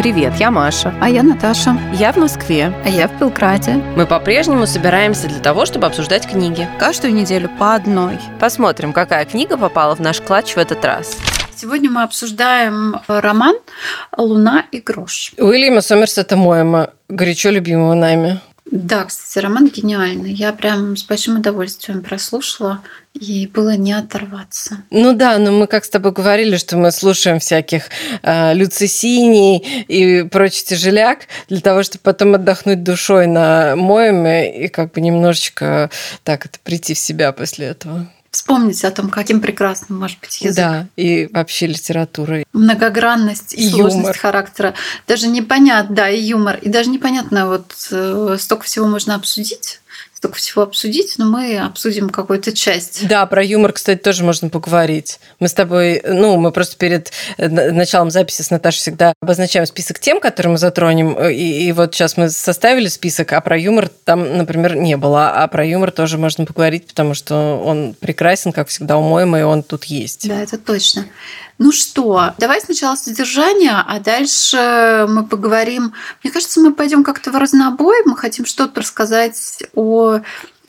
Привет, я Маша. А я Наташа. Я в Москве. А я в Белграде. Мы по-прежнему собираемся для того, чтобы обсуждать книги. Каждую неделю по одной. Посмотрим, какая книга попала в наш клатч в этот раз. Сегодня мы обсуждаем роман «Луна и грош» Уильяма Сомерсета Моэма, горячо любимого нами. Да, кстати, роман гениальный. Я прям с большим удовольствием прослушала, и было не оторваться. Ну да, но мы как с тобой говорили, что мы слушаем всяких Люцисиний и прочий тяжеляк для того, чтобы потом отдохнуть душой на Моэме и как бы немножечко так это прийти в себя после этого. Вспомнить о том, каким прекрасным может быть язык. Да, и вообще литература. Многогранность и сложность юмор. Характера. Даже непонятно, да, и юмор. И даже непонятно, вот столько всего можно обсудить, но мы обсудим какую-то часть. Да, про юмор, кстати, тоже можно поговорить. Мы с тобой, мы просто перед началом записи с Наташей всегда обозначаем список тем, которые мы затронем, и вот сейчас мы составили список, а про юмор там, например, не было, а про юмор тоже можно поговорить, потому что он прекрасен, как всегда, у Моэма, и он тут есть. Да, это точно. Ну что, давай сначала содержание, а дальше мы поговорим. Мне кажется, мы пойдем как-то в разнобой, мы хотим что-то рассказать о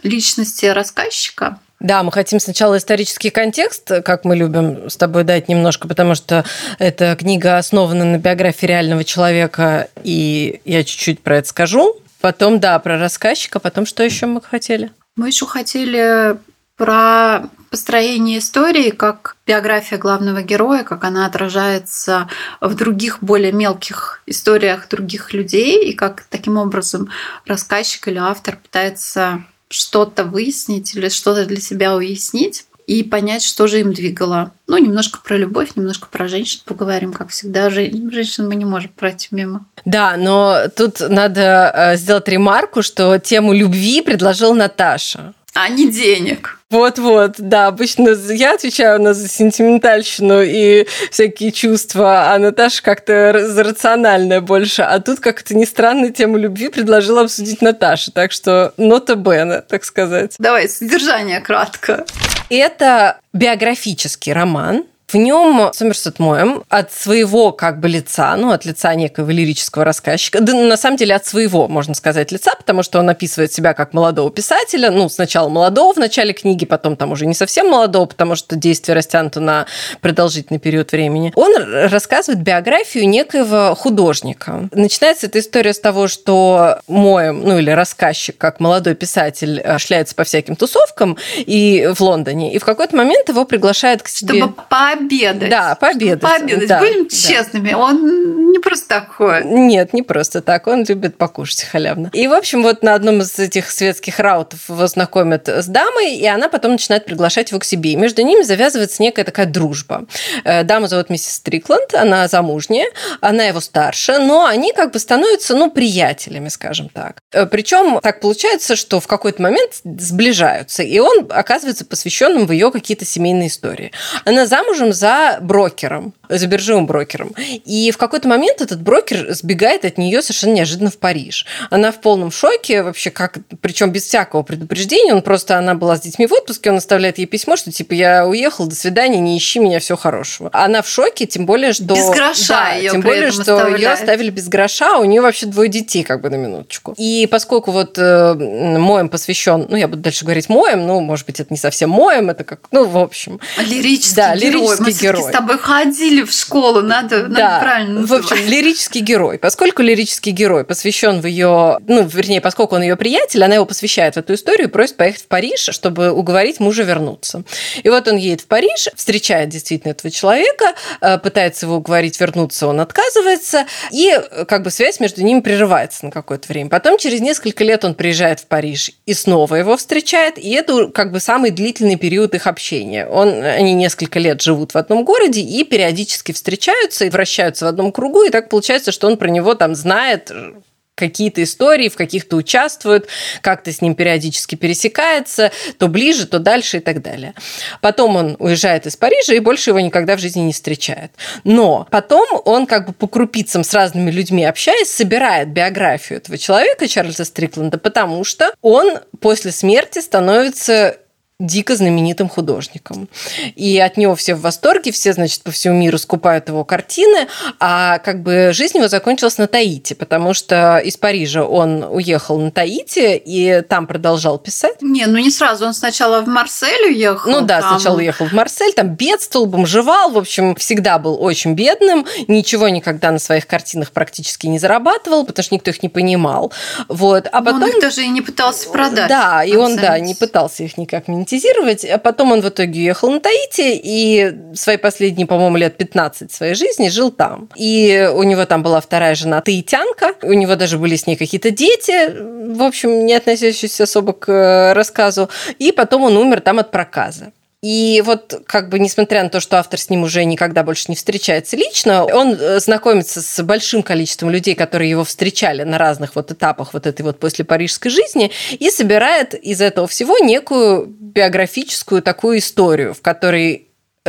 личности рассказчика. Да, мы хотим сначала исторический контекст, как мы любим с тобой дать немножко, потому что эта книга основана на биографии реального человека, и я чуть-чуть про это скажу. Потом, да, про рассказчика, потом что еще мы хотели? Мы еще хотели про построение истории, как биография главного героя, как она отражается в других, более мелких историях других людей, и как таким образом рассказчик или автор пытается что-то выяснить или что-то для себя уяснить и понять, что же им двигало. Немножко про любовь, немножко про женщин поговорим, как всегда. Женщин мы не можем пройти мимо. Да, но тут надо сделать ремарку, что тему любви предложила Наташа. А не денег. Вот-вот, да, обычно я отвечаю у нас за сентиментальщину и всякие чувства, а Наташа как-то рациональная больше, а тут как-то не странно тему любви предложила обсудить Наташа, так что нота бена, так сказать. Давай, содержание кратко. Это биографический роман. В нем Сомерсет Моэм от своего как бы лица, от лица некого лирического рассказчика, да на самом деле от своего, можно сказать, лица, потому что он описывает себя как молодого писателя, сначала молодого в начале книги, потом там уже не совсем молодого, потому что действие растянуто на продолжительный период времени. Он рассказывает биографию некоего художника. Начинается эта история с того, что Моэм, или рассказчик, как молодой писатель, шляется по всяким тусовкам и в Лондоне, и в какой-то момент его приглашают к себе... Пообедать. Да, будем честными, он не просто так ходит. Нет, не просто так, он любит покушать халявно. И, в общем, на одном из этих светских раутов его знакомят с дамой, и она потом начинает приглашать его к себе. И между ними завязывается некая такая дружба. Даму зовут миссис Стрикленд, она замужняя, она его старше, но они как бы становятся, приятелями, скажем так. Причем так получается, что в какой-то момент сближаются, и он оказывается посвященным в ее какие-то семейные истории. Она замужем за биржевым брокером. И в какой-то момент этот брокер сбегает от нее совершенно неожиданно в Париж. Она в полном шоке вообще, причем без всякого предупреждения. Она была с детьми в отпуске, он оставляет ей письмо, что я уехал, до свидания, не ищи меня, всего хорошего. Она в шоке, тем более, что... Без гроша ее оставили без гроша, у нее вообще 2 детей, на минуточку. И поскольку Моэм посвящен, я буду дальше говорить Моэм, может быть, это не совсем Моэм, это в общем... Лирический герой. Мы с тобой ходили в школу, надо правильно называть. В общем, лирический герой. Поскольку лирический герой посвящен в ее... поскольку он ее приятель, она его посвящает в эту историю и просит поехать в Париж, чтобы уговорить мужа вернуться. И он едет в Париж, встречает действительно этого человека, пытается его уговорить вернуться, он отказывается, и связь между ними прерывается на какое-то время. Потом через несколько лет он приезжает в Париж и снова его встречает, и это самый длительный период их общения. Они несколько лет живут в одном городе и периодически встречаются и вращаются в одном кругу, и так получается, что он про него знает какие-то истории, в каких-то участвует, как-то с ним периодически пересекается, то ближе, то дальше и так далее. Потом он уезжает из Парижа и больше его никогда в жизни не встречает. Но потом он по крупицам с разными людьми общаясь, собирает биографию этого человека, Чарльза Стрикленда, потому что он после смерти становится дико знаменитым художником. И от него все в восторге, все, значит, по всему миру скупают его картины, а как бы жизнь его закончилась на Таити, потому что из Парижа он уехал на Таити и там продолжал писать. Не, ну не сразу, он сначала в Марсель уехал. Ну да, сначала уехал в Марсель, там бедствовал, бомжевал, в общем, всегда был очень бедным, ничего никогда на своих картинах практически не зарабатывал, потому что никто их не понимал. Вот. А потом... Он их даже и не пытался продать. Да, и он, да, не пытался их никак монетизировать. А потом он в итоге уехал на Таити и свои последние, по-моему, лет 15 своей жизни жил там. И у него там была вторая жена таитянка, у него даже были с ней какие-то дети, в общем, не относящиеся особо к рассказу. И потом он умер там от проказа. И вот, как бы, несмотря на то, что автор с ним уже никогда больше не встречается лично, он знакомится с большим количеством людей, которые его встречали на разных вот этапах вот этой вот послепарижской жизни, и собирает из этого всего некую биографическую такую историю, в которой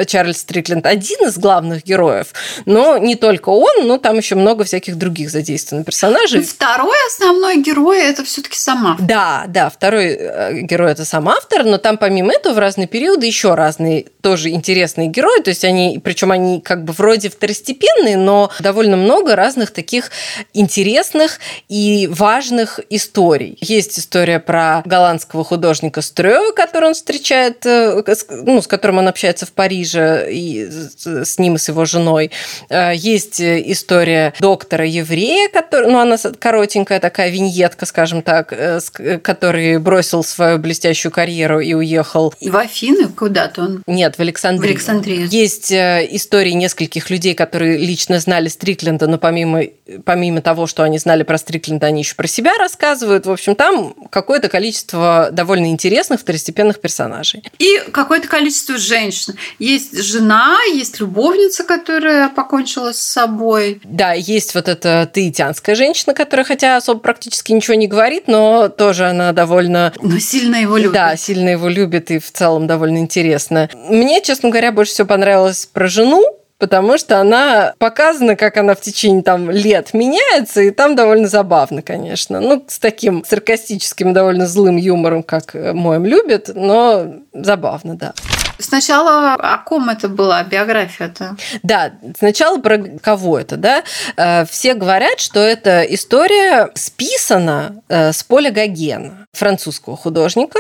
Чарльз Стрикленд один из главных героев, но не только он, но там еще много всяких других задействованных персонажей. Второй основной герой – это все-таки сам автор. Да, да, второй герой – это сам автор, но там помимо этого в разные периоды еще разные тоже интересные герои, то есть они, причем они как бы вроде второстепенные, но довольно много разных таких интересных и важных историй. Есть история про голландского художника Стрёва, который он встречает, ну, с которым он общается в Париже, и с ним и с его женой. Есть история доктора-еврея, который, ну, она коротенькая такая виньетка, скажем так, который бросил свою блестящую карьеру и уехал. И в Афины куда-то он? Нет, в Александрию. В Александрию. Есть истории нескольких людей, которые лично знали Стрикленда, но помимо того, что они знали про Стрикленда, они еще про себя рассказывают. В общем, там какое-то количество довольно интересных второстепенных персонажей. И какое-то количество женщин. Есть жена, есть любовница, которая покончила с собой. Да, есть вот эта таитянская женщина, которая, хотя особо практически ничего не говорит, но тоже она довольно... Но сильно его любит. Да, сильно его любит и в целом довольно интересно. Мне, честно говоря, больше всего понравилось про жену, потому что она показана, как она в течение там, лет меняется, и там довольно забавно, конечно. Ну, с таким саркастическим, довольно злым юмором, как Моэм любит, но забавно, да. Сначала о ком это была биография-то? Да, сначала про кого это, да? Все говорят, что эта история списана с Поля Гогена, французского художника.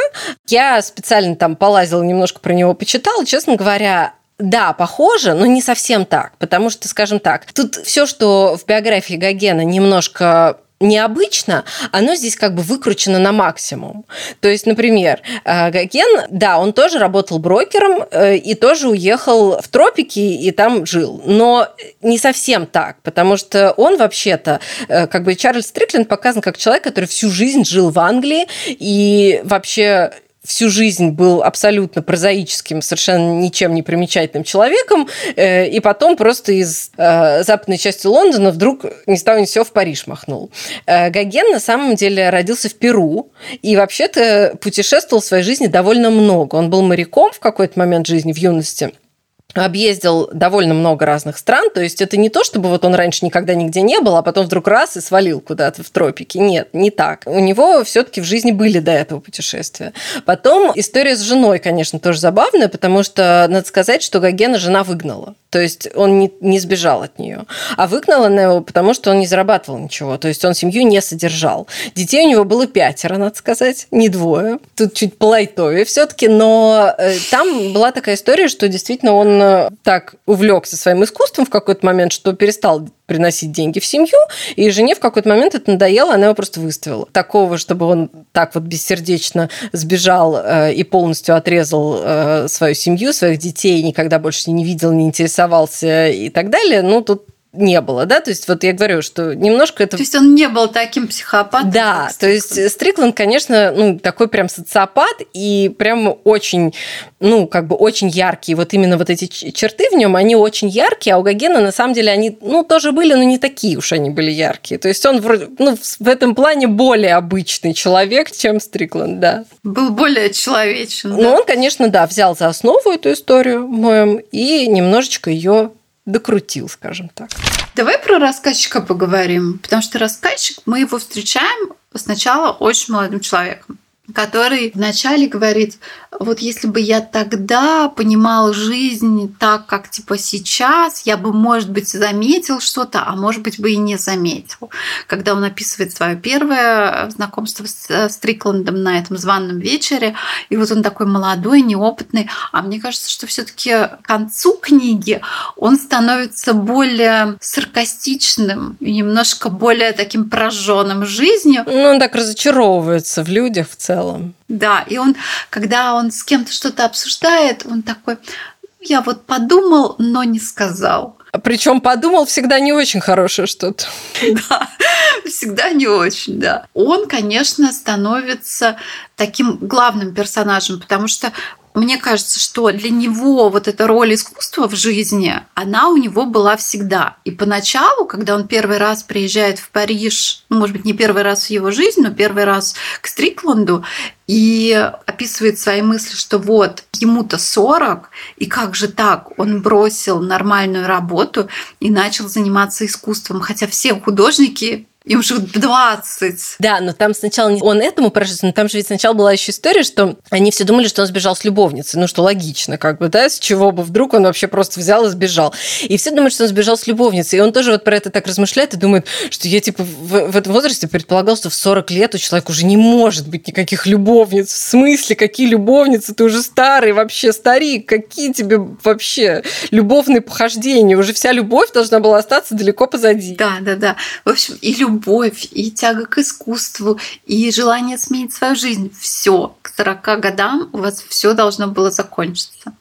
Я специально там полазила, немножко про него почитала. Честно говоря, да, похоже, но не совсем так. Потому что, скажем так, тут все, что в биографии Гогена немножко... необычно, оно здесь как бы выкручено на максимум. То есть, например, Гоген, да, он тоже работал брокером и тоже уехал в тропики и там жил. Но не совсем так, потому что он вообще-то, как бы Чарльз Стрикленд показан как человек, который всю жизнь жил в Англии и вообще... всю жизнь был абсолютно прозаическим, совершенно ничем не примечательным человеком, и потом просто из западной части Лондона вдруг ни с того ни с сего в Париж махнул. Гоген на самом деле родился в Перу и вообще-то путешествовал в своей жизни довольно много. Он был моряком в какой-то момент жизни, в юности. Объездил довольно много разных стран, то есть это не то, чтобы вот он раньше никогда нигде не был, а потом вдруг раз и свалил куда-то в тропики. Нет, не так. У него все-таки в жизни были до этого путешествия. Потом история с женой, конечно, тоже забавная, потому что надо сказать, что Гогена жена выгнала. То есть он не сбежал от нее, а выгнала она его, потому что он не зарабатывал ничего, то есть он семью не содержал. Детей у него было 5, надо сказать, не 2. Тут чуть полайтовее все-таки, но там была такая история, что действительно он так увлекся своим искусством в какой-то момент, что перестал приносить деньги в семью, и жене в какой-то момент это надоело, она его просто выставила. Такого, чтобы он так вот бессердечно сбежал и полностью отрезал свою семью, своих детей, никогда больше не видел, не интересовался и так далее, ну, тут не было, да, то есть вот я говорю, что немножко это... То есть он не был таким психопатом? Да, то есть Стрикленд, конечно, ну, такой прям социопат и прям очень, ну, как бы очень яркий, вот именно вот эти черты в нем, они очень яркие, а у Гогена на самом деле они, ну, тоже были, но не такие уж они были яркие, то есть он вроде, ну, в этом плане более обычный человек, чем Стрикленд, да. Был более человечен, да. Но он, конечно, да, взял за основу эту историю, Моэм, и немножечко ее докрутил, скажем так. Давай про рассказчика поговорим, потому что рассказчик, мы его встречаем сначала очень молодым человеком. который вначале говорит, вот если бы я тогда понимал жизнь так, как типа сейчас, я бы, может быть, заметил что-то, а может быть, бы и не заметил. Когда он описывает свое первое знакомство с Стриклендом на этом званом вечере, и вот он такой молодой, неопытный, а мне кажется, что все-таки к концу книги он становится более саркастичным, немножко более таким прожженным жизнью. Ну, он так разочаровывается в людях в целом. Да, и он, когда он с кем-то что-то обсуждает, он такой, я вот подумал, но не сказал. Причем подумал всегда не очень хорошее что-то. Да, всегда не очень, да. Он, конечно, становится таким главным персонажем, потому что мне кажется, что для него вот эта роль искусства в жизни, она у него была всегда. И поначалу, когда он первый раз приезжает в Париж, ну, может быть, не первый раз в его жизни, но первый раз к Стрикленду, и описывает свои мысли, что вот ему-то 40, и как же так? Он бросил нормальную работу и начал заниматься искусством, хотя все художники... Им же 20. Да, но там сначала он этому поражается, но там же ведь сначала была еще история, что они все думали, что он сбежал с любовницей. Ну, что логично, как бы, да, с чего бы вдруг он вообще просто взял и сбежал. И все думают, что он сбежал с любовницей. И он тоже вот про это так размышляет и думает, что я, типа, в этом возрасте предполагал, что в 40 лет у человека уже не может быть никаких любовниц. В смысле, какие любовницы? Ты уже старый вообще, старик. Какие тебе вообще любовные похождения? Уже вся любовь должна была остаться далеко позади. Да. В общем, и любовь, и тяга к искусству, и желание сменить свою жизнь. Все. К 40 годам у вас все должно было закончиться.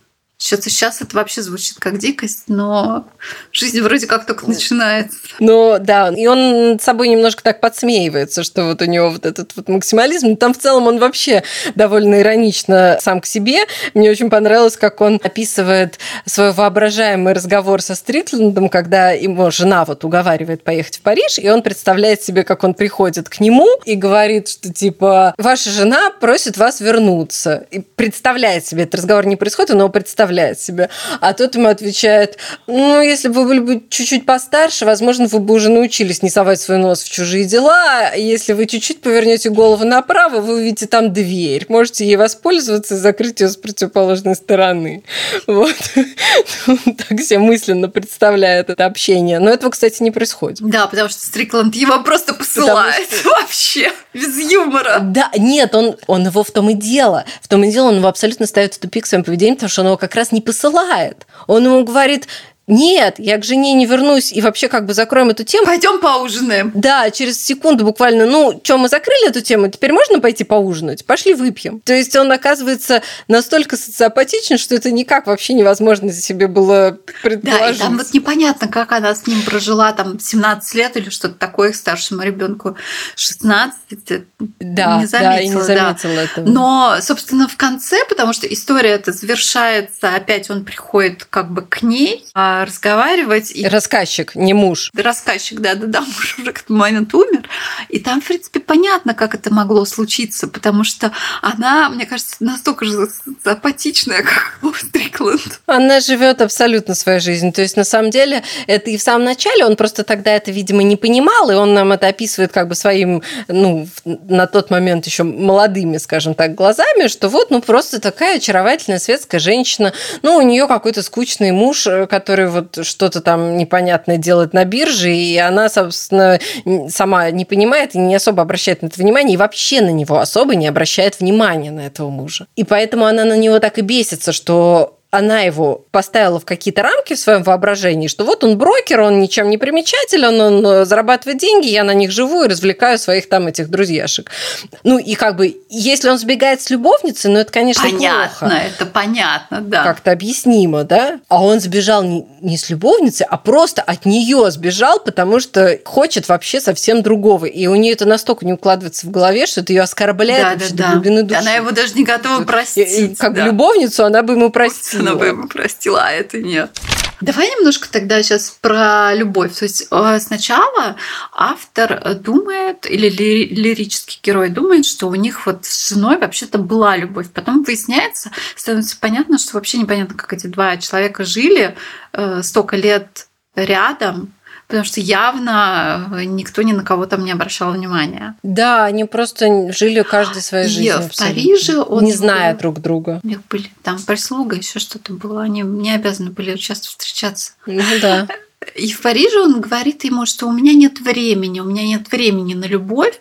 Сейчас это вообще звучит как дикость, но жизнь вроде как только начинается. Ну да, и он с собой немножко так подсмеивается, что вот у него вот этот вот максимализм. Но там в целом он вообще довольно иронично сам к себе. Мне очень понравилось, как он описывает свой воображаемый разговор со Стриклендом, когда его жена вот уговаривает поехать в Париж, и он представляет себе, как он приходит к нему и говорит, что типа «Ваша жена просит вас вернуться». И представляет себе, этот разговор не происходит, но представляет себе. А тот ему отвечает, ну, если бы вы были бы чуть-чуть постарше, возможно, вы бы уже научились не совать свой нос в чужие дела. Если вы чуть-чуть повернете голову направо, вы увидите там дверь. Можете ей воспользоваться и закрыть ее с противоположной стороны. Вот. Так себе мысленно представляет это общение. Но этого, кстати, не происходит. Да, потому что Стрикленд его просто посылает вообще без юмора. Да, нет, он его в том и дело. В том и дело он его абсолютно ставит в тупик своим поведением, потому что он его как раз не посылает. Он ему говорит, нет, я к жене не вернусь, и вообще как бы закроем эту тему. Пойдем поужинаем. Да, через секунду буквально, ну, что, мы закрыли эту тему, теперь можно пойти поужинать? Пошли выпьем. То есть он оказывается настолько социопатичен, что это никак вообще невозможно себе было предположить. Да, и там вот непонятно, как она с ним прожила там 17 лет или что-то такое, старшему ребенку 16. Да, не заметила, да, и не заметила этого. Но, собственно, в конце, потому что история эта завершается, опять он приходит как бы к ней, разговаривать. И... Рассказчик, не муж. Рассказчик, да, муж уже к этому моменту умер. И там, в принципе, понятно, как это могло случиться, потому что она, мне кажется, настолько же апатичная, как у Стрикленда. Она живет абсолютно своей жизнью. То есть, на самом деле, это и в самом начале он просто тогда это, видимо, не понимал, и он нам это описывает как бы своим, ну, на тот момент еще молодыми, скажем так, глазами, что вот, ну, просто такая очаровательная светская женщина, ну, у нее какой-то скучный муж, который вот что-то там непонятное делает на бирже, и она, собственно, сама не понимает и не особо обращает на это внимание, и вообще на него особо не обращает внимания, на этого мужа. И поэтому она на него так и бесится, что... Она его поставила в какие-то рамки в своем воображении, что вот он брокер, он ничем не примечателен, он зарабатывает деньги, я на них живу и развлекаю своих там этих друзьяшек. Ну и как бы, если он сбегает с любовницей, ну это, конечно, плохо. Это понятно, да. Как-то объяснимо, да? А он сбежал не с любовницей, а просто от нее сбежал, потому что хочет вообще совсем другого. И у нее это настолько не укладывается в голове, что это ее оскорбляет до глубины души. Она его даже не готова простить. И как любовницу она бы ему простила. Она бы ему простила, а это нет. Давай немножко тогда сейчас про любовь. То есть сначала автор думает, или лирический герой думает, что у них вот с женой вообще-то была любовь. Потом выясняется, становится понятно, что вообще непонятно, как эти два человека жили столько лет рядом, потому что явно никто ни на кого там не обращал внимания. Да, они просто жили каждый своей жизнью. В Париже он не зная друг друга. У них были там прислуга, еще что-то было. Они не обязаны были часто встречаться. Ну да. И в Париже он говорит ему, что у меня нет времени на любовь,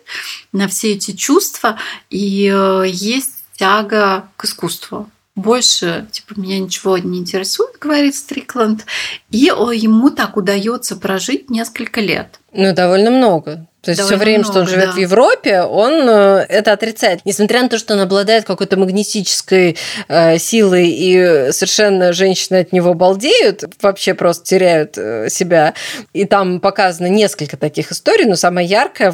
на все эти чувства, и есть тяга к искусству. Больше, меня ничего не интересует, говорит Стрикленд, и ему так удается прожить несколько лет. Ну, довольно много. То есть все время, много, что он живет в Европе, он это отрицает. Несмотря на то, что он обладает какой-то магнетической силой, и совершенно женщины от него балдеют, вообще просто теряют себя. И там показано несколько таких историй, но самая яркая,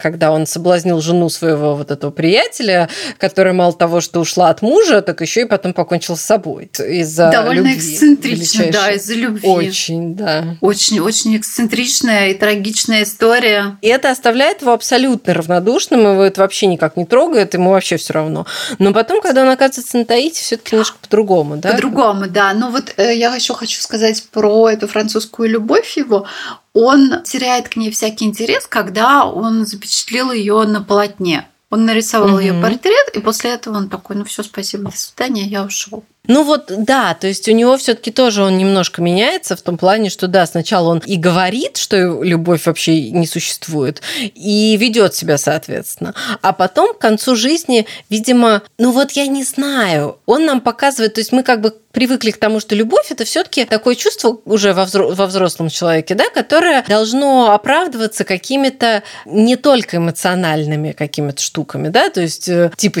когда он соблазнил жену своего этого приятеля, которая мало того, что ушла от мужа, так еще и потом покончила с собой из-за довольно любви. Довольно эксцентрично, да, из-за любви. Очень, да. Очень-очень эксцентричная и трагичная история. И это оставляет его абсолютно равнодушным, его это вообще никак не трогает, ему вообще все равно. Но потом, когда он оказывается на Таити, все-таки немножко по-другому, да? По-другому, да. Но я еще хочу сказать про эту французскую любовь его. Он теряет к ней всякий интерес, когда он запечатлел ее на полотне. Он нарисовал ее портрет, и после этого он такой: ну все, спасибо, до свидания, я ушел. Ну да, то есть у него все-таки тоже он немножко меняется в том плане, что да, сначала он и говорит, что любовь вообще не существует, и ведет себя соответственно. А потом к концу жизни, видимо, я не знаю, он нам показывает, то есть мы привыкли к тому, что любовь – это все-таки такое чувство уже во взрослом человеке, да, которое должно оправдываться какими-то не только эмоциональными какими-то штуками, да, то есть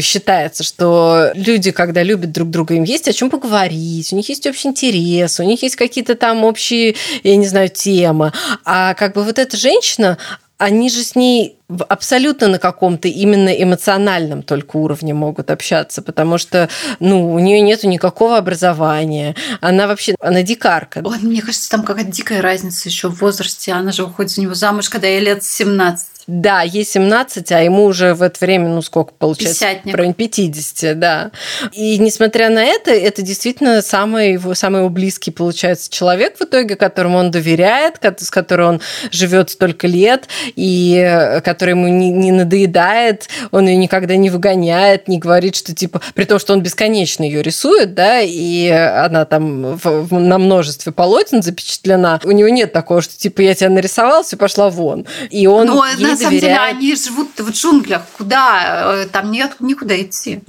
считается, что люди, когда любят друг друга, им есть о чем поговорить, у них есть общий интерес, у них есть какие-то там общие, я не знаю, темы. А эта женщина, они же с ней абсолютно на каком-то именно эмоциональном только уровне могут общаться, потому что, у нее нету никакого образования. Она дикарка. Ой, мне кажется, там какая-то дикая разница еще в возрасте. Она же уходит за него замуж, когда ей лет 17. Да, ей 17, а ему уже в это время, сколько получается? 50-ник. В районе 50, да. И несмотря на это действительно самый его близкий, получается, человек в итоге, которому он доверяет, с которым он живет столько лет, и который ему не надоедает, он ее никогда не выгоняет, не говорит, что при том, что он бесконечно ее рисует, да, и она там на множестве полотен запечатлена, у него нет такого, что я тебя нарисовал, все, пошла вон. И он ей на самом деле, они живут в джунглях, куда? Там нет никуда идти.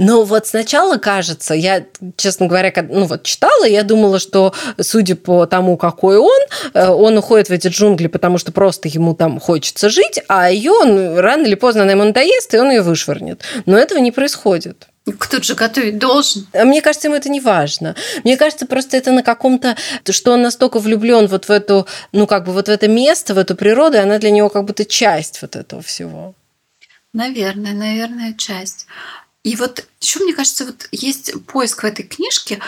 Сначала кажется, я, честно говоря, читала, я думала, что, судя по тому, какой он уходит в эти джунгли, потому что просто ему там хочется жить, а ее он рано или поздно, она ему надоест, и он ее вышвырнет. Но этого не происходит. Кто-то же готовить должен. Мне кажется, ему это не важно. Мне кажется, просто это на каком-то... Что он настолько влюблён в эту... в это место, в эту природу, и она для него как будто часть этого всего. Наверное, часть. И еще, мне кажется, есть поиск в этой книжке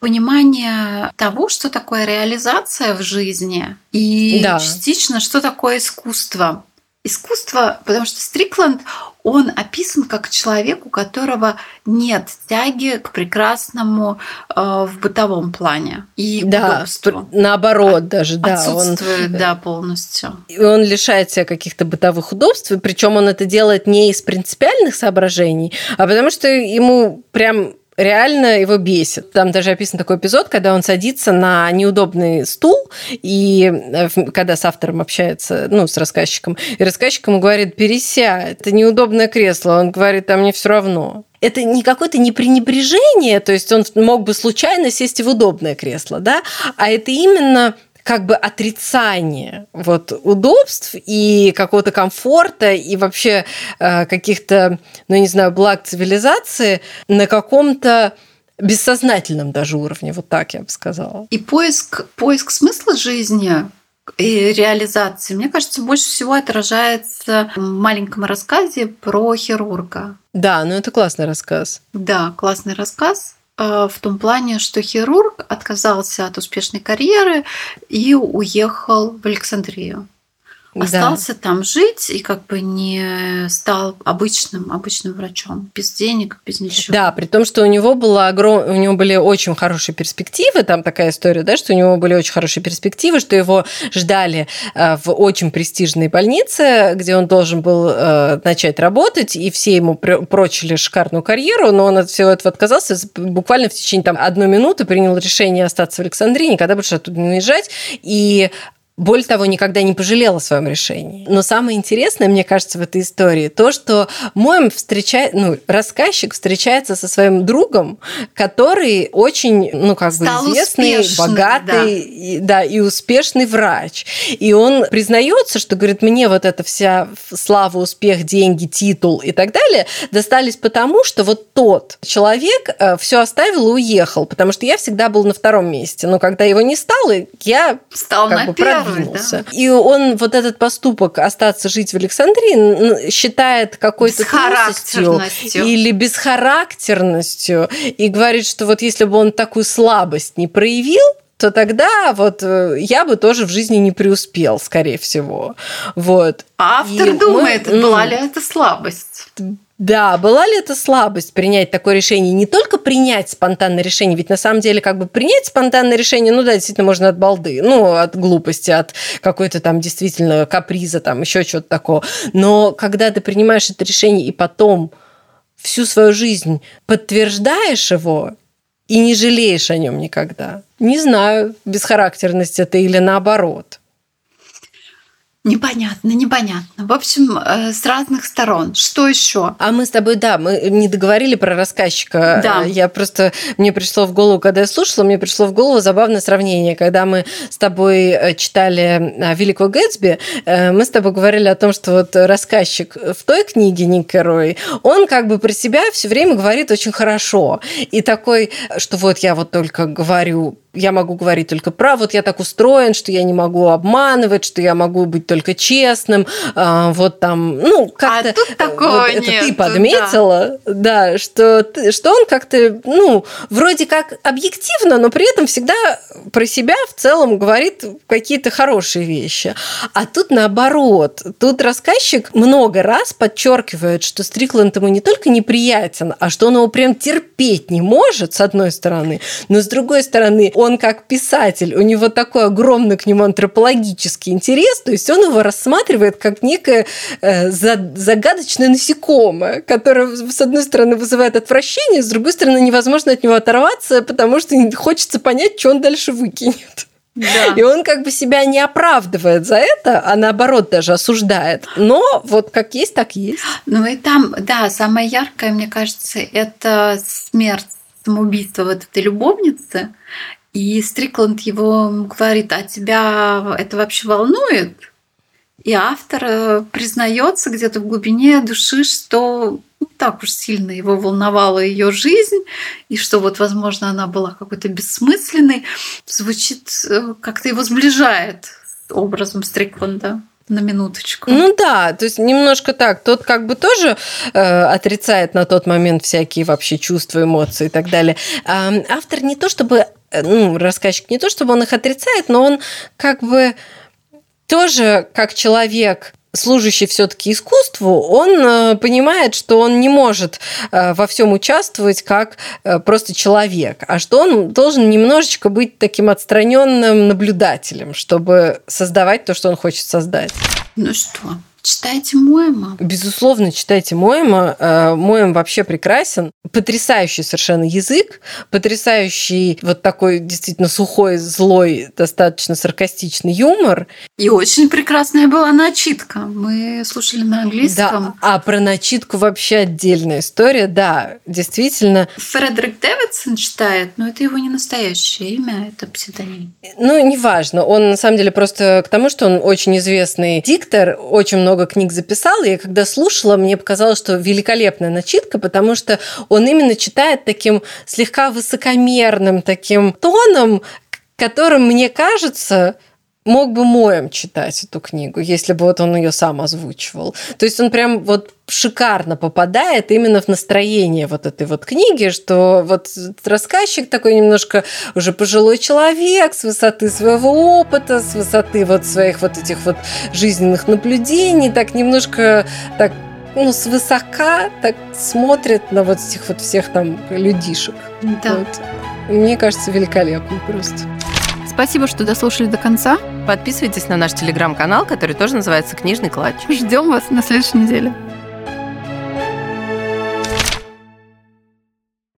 понимание того, что такое реализация в жизни. И частично, что такое искусство. Искусство, потому что Стрикленд, он описан как человек, у которого нет тяги к прекрасному в бытовом плане. И удобству. Наоборот даже. Отсутствует, полностью. Он лишает себя каких-то бытовых удобств, причем он это делает не из принципиальных соображений, а потому что ему прям... реально его бесит. Там даже описан такой эпизод, когда он садится на неудобный стул, и когда с автором общается, с рассказчиком, и рассказчик ему говорит: пересядь, это неудобное кресло. Он говорит: а мне все равно. Это не какое-то не пренебрежение, то есть он мог бы случайно сесть в удобное кресло, да? А это именно... отрицание удобств и какого-то комфорта и вообще каких-то, благ цивилизации на каком-то бессознательном даже уровне, так я бы сказала. И поиск смысла жизни и реализации, мне кажется, больше всего отражается в маленьком рассказе про хирурга. Да, это классный рассказ. Да, классный рассказ. В том плане, что хирург отказался от успешной карьеры и уехал в Александрию. остался там жить и как бы не стал обычным врачом, без денег, без ничего. Да, при том, что у него были очень хорошие перспективы, там такая история, да, что у него были очень хорошие перспективы, что его ждали в очень престижной больнице, где он должен был начать работать, и все ему прочили шикарную карьеру, но он от всего этого отказался, буквально в течение там 1 минуты принял решение остаться в Александрии, никогда больше оттуда не уезжать, и более того, никогда не пожалела о своем решении. Но самое интересное, мне кажется, в этой истории то, что Моэм рассказчик встречается со своим другом, который очень, известный, успешный, богатый, и успешный врач. И он признается, что, говорит, мне вот эта вся слава, успех, деньги, титул и так далее достались потому, что вот тот человек все оставил и уехал, потому что я всегда был на 2-м месте. Но когда его не стало, я стал на 1-м. Да. И он вот этот поступок остаться жить в Александрии считает какой-то трусостью или бесхарактерностью и говорит, что вот если бы он такую слабость не проявил, то тогда вот я бы тоже в жизни не преуспел, скорее всего. Вот. А автор думает, была ли это слабость? Да, была ли это слабость принять такое решение? Не только принять спонтанное решение, ведь на самом деле как бы принять спонтанное решение, действительно можно от балды, от глупости, от какой-то там действительно каприза, там еще чего-то такого. Но когда ты принимаешь это решение и потом всю свою жизнь подтверждаешь его и не жалеешь о нем никогда, не знаю, бесхарактерность это или наоборот. Непонятно. В общем, с разных сторон. Что еще? А мы с тобой, мы не договорили про рассказчика. Да. Мне пришло в голову, когда я слушала, забавное сравнение. Когда мы с тобой читали «Великого Гэтсби», мы с тобой говорили о том, что вот рассказчик в той книге, Ник Керой, он как бы про себя все время говорит очень хорошо. И такой, что вот я вот только говорю, я могу говорить только правду, вот я так устроен, что я не могу обманывать, что я могу быть только честным, как-то... А тут такого нет. Это ты подметила, да что он как-то, вроде как объективно, но при этом всегда про себя в целом говорит какие-то хорошие вещи. А тут наоборот. Тут рассказчик много раз подчеркивает, что Стрикленд ему не только неприятен, а что он его прям терпеть не может, с одной стороны, но с другой стороны... Он как писатель, у него такой огромный к нему антропологический интерес, то есть он его рассматривает как некое загадочное насекомое, которое, с одной стороны, вызывает отвращение, с другой стороны, невозможно от него оторваться, потому что хочется понять, что он дальше выкинет. Да. И он как бы себя не оправдывает за это, а наоборот даже осуждает. Но вот как есть, так есть. И там, самое яркое, мне кажется, это смерть. Самоубийство вот этой любовницы, и Стрикленд его говорит, а тебя это вообще волнует? И автор признается где-то в глубине души, что так уж сильно его волновала ее жизнь, и что вот, возможно, она была какой-то бессмысленной. Звучит, как-то его сближает с образом Стрикленда. На минуточку. То есть немножко так. Тот как бы тоже отрицает на тот момент всякие вообще чувства, эмоции и так далее. А автор не то чтобы... рассказчик не то чтобы он их отрицает, но он как бы тоже как человек... служащий все-таки искусству, он понимает, что он не может во всем участвовать как просто человек, а что он должен немножечко быть таким отстраненным наблюдателем, чтобы создавать то, что он хочет создать. Что? Читайте Моэма. Безусловно, читайте Моэма. Моэм вообще прекрасен. Потрясающий совершенно язык, потрясающий вот такой действительно сухой, злой, достаточно саркастичный юмор. И очень прекрасная была начитка. Мы слушали на английском. Да, а про начитку вообще отдельная история. Да, действительно. Фредерик Дэвидсон читает, но это его не настоящее имя, это псевдоним. Неважно. Он на самом деле просто к тому, что он очень известный диктор, очень много книг записала, и когда слушала, мне показалось, что великолепная начитка, потому что он именно читает таким слегка высокомерным таким тоном, которым, мне кажется, мог бы Моэм читать эту книгу, если бы вот он ее сам озвучивал. То есть он прям вот шикарно попадает именно в настроение вот этой вот книги, что вот рассказчик такой немножко уже пожилой человек с высоты своего опыта, с высоты вот своих вот этих вот жизненных наблюдений, так немножко так, ну, свысока так смотрит на вот этих вот всех там людишек. Да. Вот. Мне кажется, великолепно просто. Спасибо, что дослушали до конца. Подписывайтесь на наш телеграм-канал, который тоже называется «Книжный клатч». Ждем вас на следующей неделе.